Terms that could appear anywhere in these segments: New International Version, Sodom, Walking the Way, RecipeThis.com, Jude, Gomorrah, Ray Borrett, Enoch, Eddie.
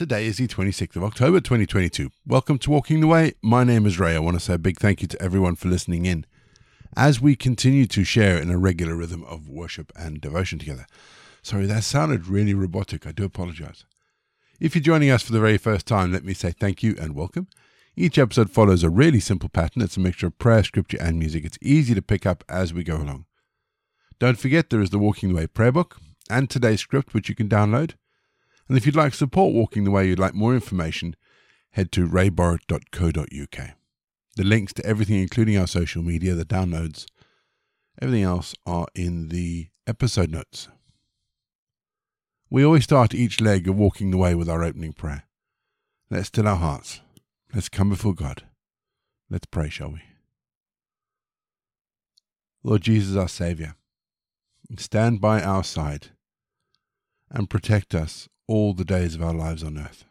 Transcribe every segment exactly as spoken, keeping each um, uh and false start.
Today is the twenty-sixth of October twenty twenty-two. Welcome to Walking the Way. My name is Ray. I want to say a big thank you to everyone for listening in as we continue to share in a regular rhythm of worship and devotion together. Sorry, that sounded really robotic. I do apologize. If you're joining us for the very first time, let me say thank you and welcome. Each episode follows a really simple pattern. It's a mixture of prayer, scripture, and music. It's easy to pick up as we go along. Don't forget there is the Walking the Way prayer book and today's script, which you can download. And if you'd like to support Walking the Way, you'd like more information, head to ray borrett dot co dot u k. The links to everything, including our social media, the downloads, everything else, are in the episode notes. We always start each leg of Walking the Way with our opening prayer. Let's still our hearts. Let's come before God. Let's pray, shall we? Lord Jesus, our Saviour, stand by our side and protect us all the days of our lives on earth.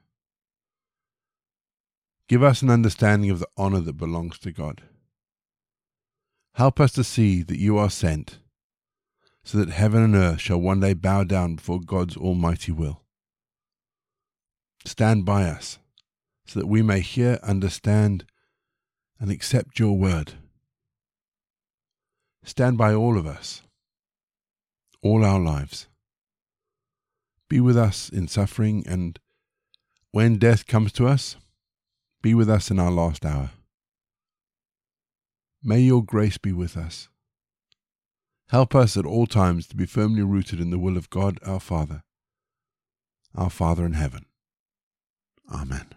Give us an understanding of the honour that belongs to God. Help us to see that you are sent, so that heaven and earth shall one day bow down before God's almighty will. Stand by us, so that we may hear, understand, and accept your word. Stand by all of us, all our lives. Be with us in suffering, and when death comes to us, be with us in our last hour. May your grace be with us. Help us at all times to be firmly rooted in the will of God our Father, our Father in heaven. Amen.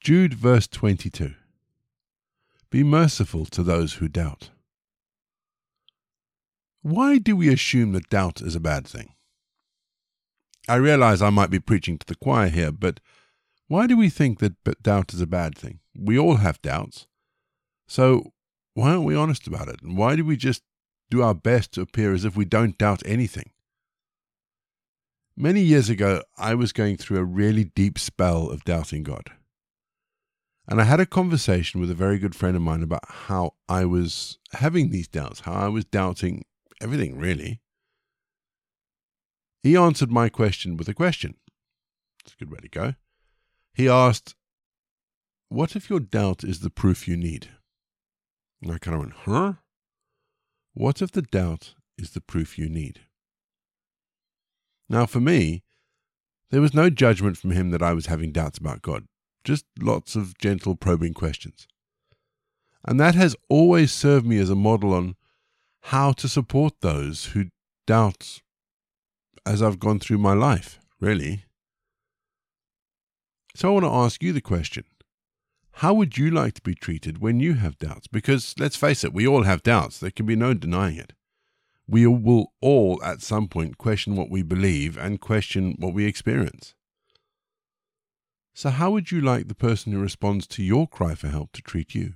Jude verse twenty-two. Be merciful to those who doubt. Why do we assume that doubt is a bad thing? I realize I might be preaching to the choir here, but why do we think that doubt is a bad thing? We all have doubts. So why aren't we honest about it? And why do we just do our best to appear as if we don't doubt anything? Many years ago, I was going through a really deep spell of doubting God. And I had a conversation with a very good friend of mine about how I was having these doubts, how I was doubting everything, really. He answered my question with a question. That's a good way to go. He asked, "What if your doubt is the proof you need?" And I kind of went, huh? What if the doubt is the proof you need? Now, for me, there was no judgment from him that I was having doubts about God, just lots of gentle probing questions. And that has always served me as a model on how to support those who doubt as I've gone through my life, really. So I want to ask you the question. How would you like to be treated when you have doubts? Because let's face it, we all have doubts. There can be no denying it. We will all at some point question what we believe and question what we experience. So how would you like the person who responds to your cry for help to treat you?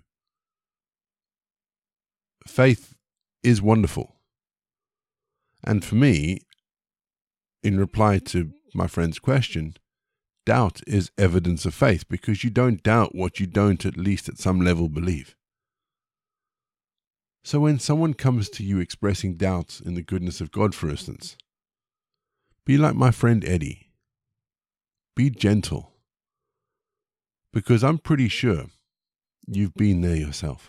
Faith is wonderful. And for me, in reply to my friend's question, doubt is evidence of faith, because you don't doubt what you don't at least at some level believe. So when someone comes to you expressing doubts in the goodness of God, for instance, be like my friend Eddie. Be gentle, because I'm pretty sure you've been there yourself.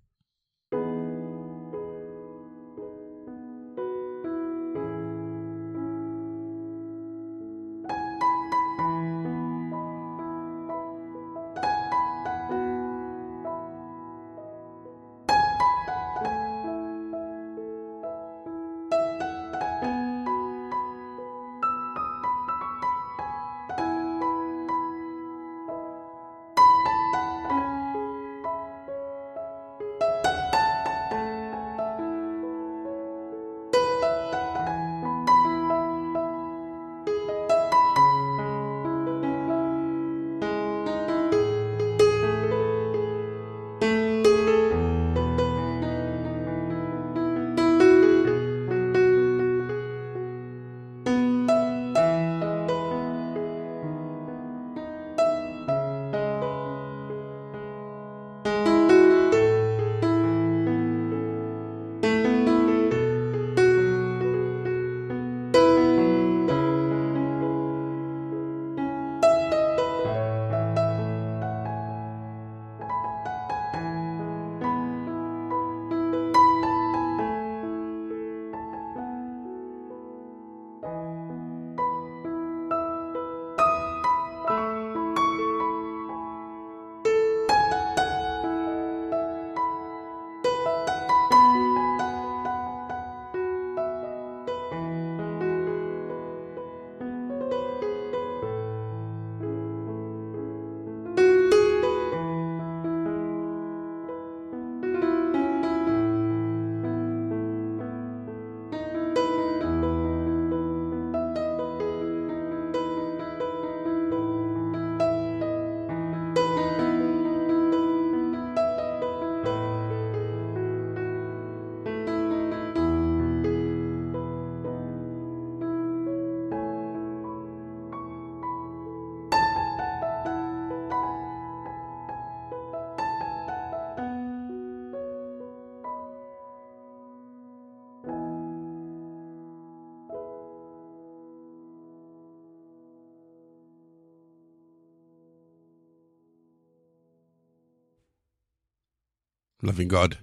Loving God,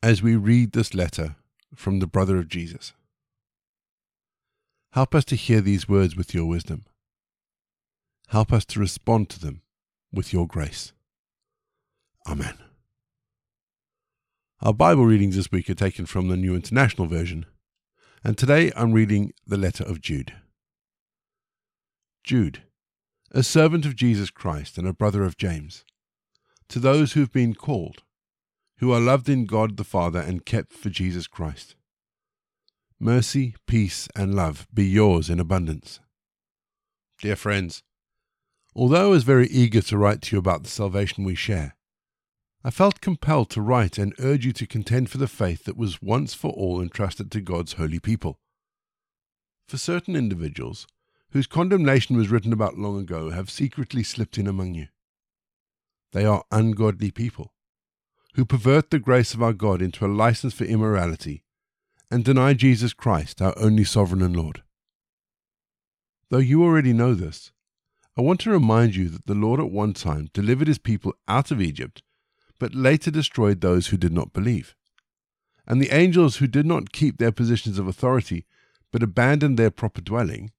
as we read this letter from the brother of Jesus, help us to hear these words with your wisdom. Help us to respond to them with your grace. Amen. Our Bible readings this week are taken from the New International Version, and today I'm reading the letter of Jude. Jude, a servant of Jesus Christ and a brother of James, to those who have been called, who are loved in God the Father and kept for Jesus Christ. Mercy, peace, and love be yours in abundance. Dear friends, although I was very eager to write to you about the salvation we share, I felt compelled to write and urge you to contend for the faith that was once for all entrusted to God's holy people. For certain individuals, whose condemnation was written about long ago, have secretly slipped in among you. They are ungodly people, who pervert the grace of our God into a license for immorality and deny Jesus Christ, our only sovereign and Lord. Though you already know this, I want to remind you that the Lord at one time delivered his people out of Egypt, but later destroyed those who did not believe. And the angels who did not keep their positions of authority, but abandoned their proper dwelling,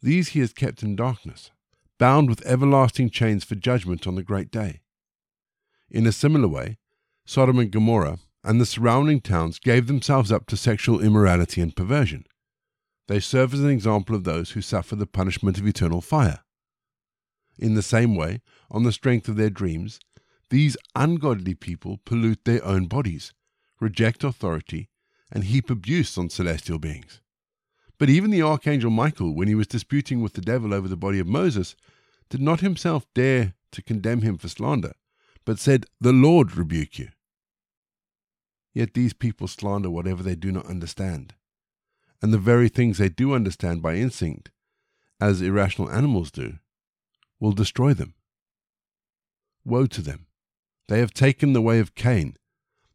these he has kept in darkness, bound with everlasting chains for judgment on the great day. In a similar way, Sodom and Gomorrah and the surrounding towns gave themselves up to sexual immorality and perversion. They serve as an example of those who suffer the punishment of eternal fire. In the same way, on the strength of their dreams, these ungodly people pollute their own bodies, reject authority, and heap abuse on celestial beings. But even the archangel Michael, when he was disputing with the devil over the body of Moses, did not himself dare to condemn him for slander, but said, "The Lord rebuke you." Yet these people slander whatever they do not understand, and the very things they do understand by instinct, as irrational animals do, will destroy them. Woe to them! They have taken the way of Cain.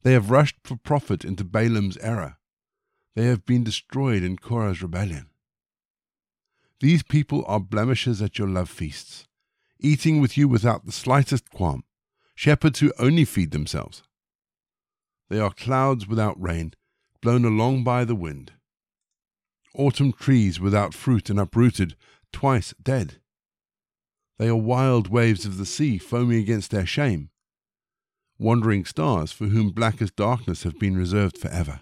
They have rushed for profit into Balaam's error. They have been destroyed in Korah's rebellion. These people are blemishes at your love feasts, eating with you without the slightest qualm, shepherds who only feed themselves. They are clouds without rain, blown along by the wind, autumn trees without fruit and uprooted, twice dead. They are wild waves of the sea foaming against their shame, wandering stars for whom blackest darkness have been reserved forever.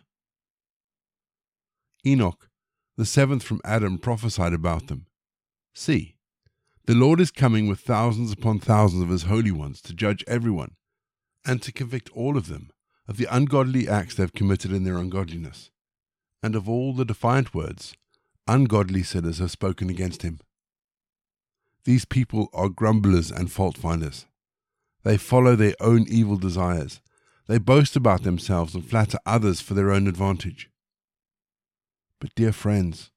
Enoch, the seventh from Adam, prophesied about them. "See, the Lord is coming with thousands upon thousands of his holy ones to judge everyone, and to convict all of them of the ungodly acts they have committed in their ungodliness, and of all the defiant words ungodly sinners have spoken against him." These people are grumblers and fault finders. They follow their own evil desires. They boast about themselves and flatter others for their own advantage. But dear friends,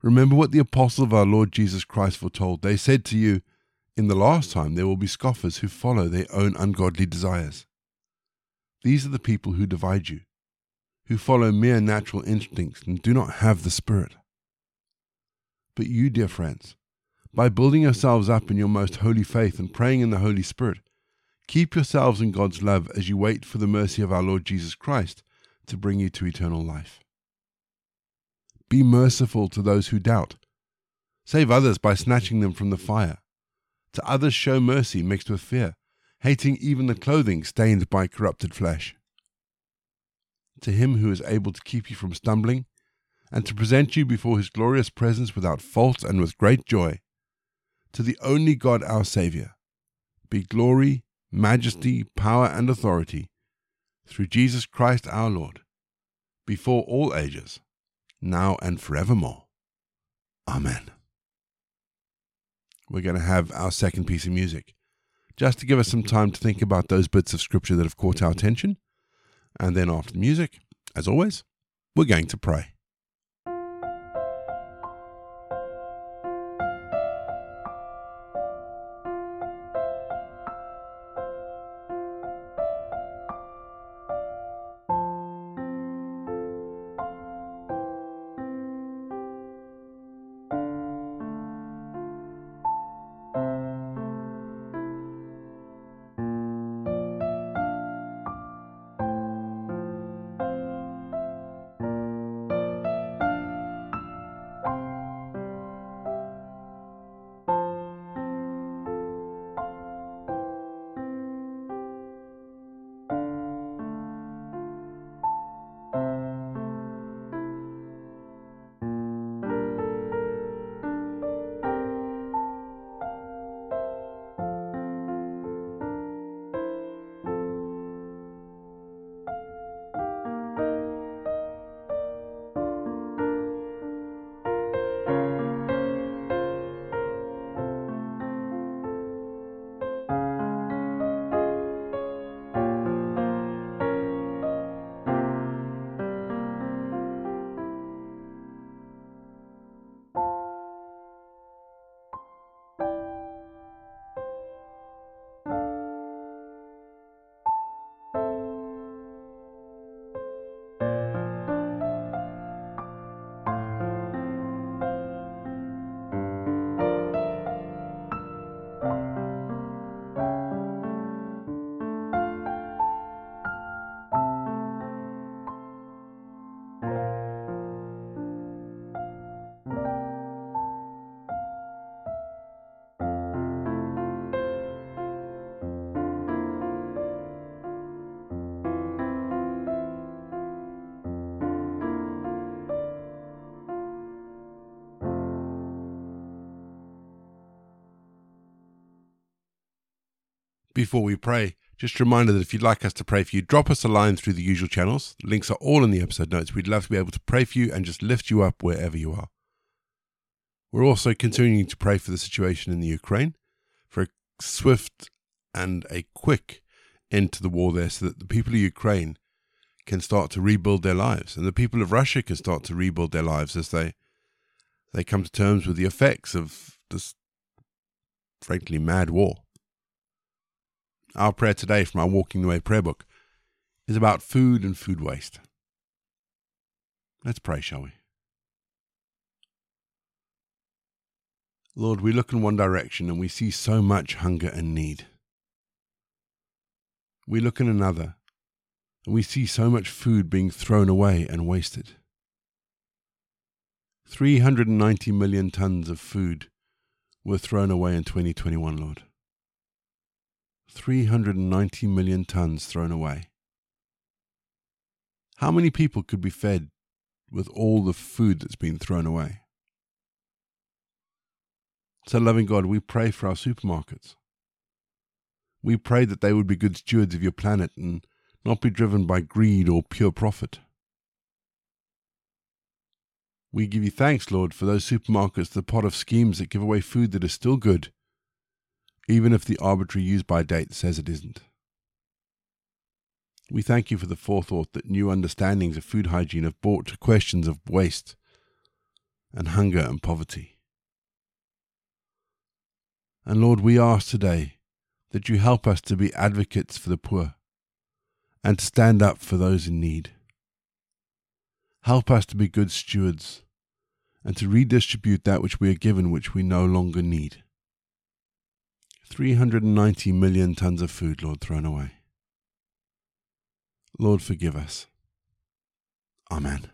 remember what the apostles of our Lord Jesus Christ foretold. They said to you, "In the last time there will be scoffers who follow their own ungodly desires." These are the people who divide you, who follow mere natural instincts and do not have the Spirit. But you, dear friends, by building yourselves up in your most holy faith and praying in the Holy Spirit, keep yourselves in God's love as you wait for the mercy of our Lord Jesus Christ to bring you to eternal life. Be merciful to those who doubt. Save others by snatching them from the fire. To others show mercy mixed with fear, hating even the clothing stained by corrupted flesh. To him who is able to keep you from stumbling, and to present you before his glorious presence without fault and with great joy, to the only God our Saviour, be glory, majesty, power and authority, through Jesus Christ our Lord, before all ages, now and forevermore. Amen. We're going to have our second piece of music, just to give us some time to think about those bits of scripture that have caught our attention. And then after the music, as always, we're going to pray. Before we pray, just a reminder that if you'd like us to pray for you, drop us a line through the usual channels. Links are all in the episode notes. We'd love to be able to pray for you and just lift you up wherever you are. We're also continuing to pray for the situation in the Ukraine, for a swift and a quick end to the war there, so that the people of Ukraine can start to rebuild their lives, and the people of Russia can start to rebuild their lives as they they come to terms with the effects of this frankly mad war. Our prayer today from our Walking the Way prayer book is about food and food waste. Let's pray, shall we? Lord, we look in one direction and we see so much hunger and need. We look in another and we see so much food being thrown away and wasted. three hundred ninety million tons of food were thrown away in twenty twenty-one, Lord. three hundred ninety million tons thrown away. How many people could be fed with all the food that's been thrown away? So, loving God, we pray for our supermarkets. We pray that they would be good stewards of your planet and not be driven by greed or pure profit. We give you thanks, Lord, for those supermarkets, the pot of schemes that give away food that is still good, even if the arbitrary use-by date says it isn't. We thank you for the forethought that new understandings of food hygiene have brought to questions of waste and hunger and poverty. And Lord, we ask today that you help us to be advocates for the poor and to stand up for those in need. Help us to be good stewards and to redistribute that which we are given, which we no longer need. three hundred ninety million tons of food, Lord, thrown away. Lord, forgive us. Amen.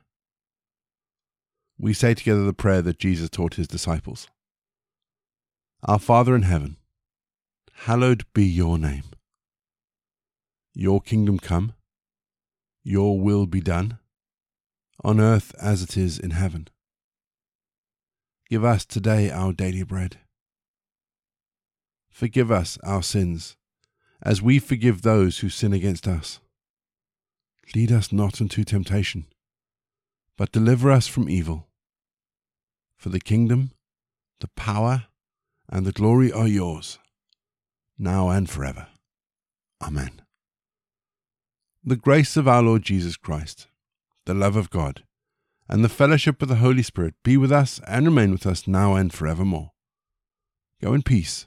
We say together the prayer that Jesus taught his disciples. Our Father in heaven, hallowed be your name. Your kingdom come, your will be done, on earth as it is in heaven. Give us today our daily bread. Forgive us our sins, as we forgive those who sin against us. Lead us not into temptation, but deliver us from evil. For the kingdom, the power, and the glory are yours, now and forever. Amen. The grace of our Lord Jesus Christ, the love of God, and the fellowship of the Holy Spirit be with us and remain with us now and forevermore. Go in peace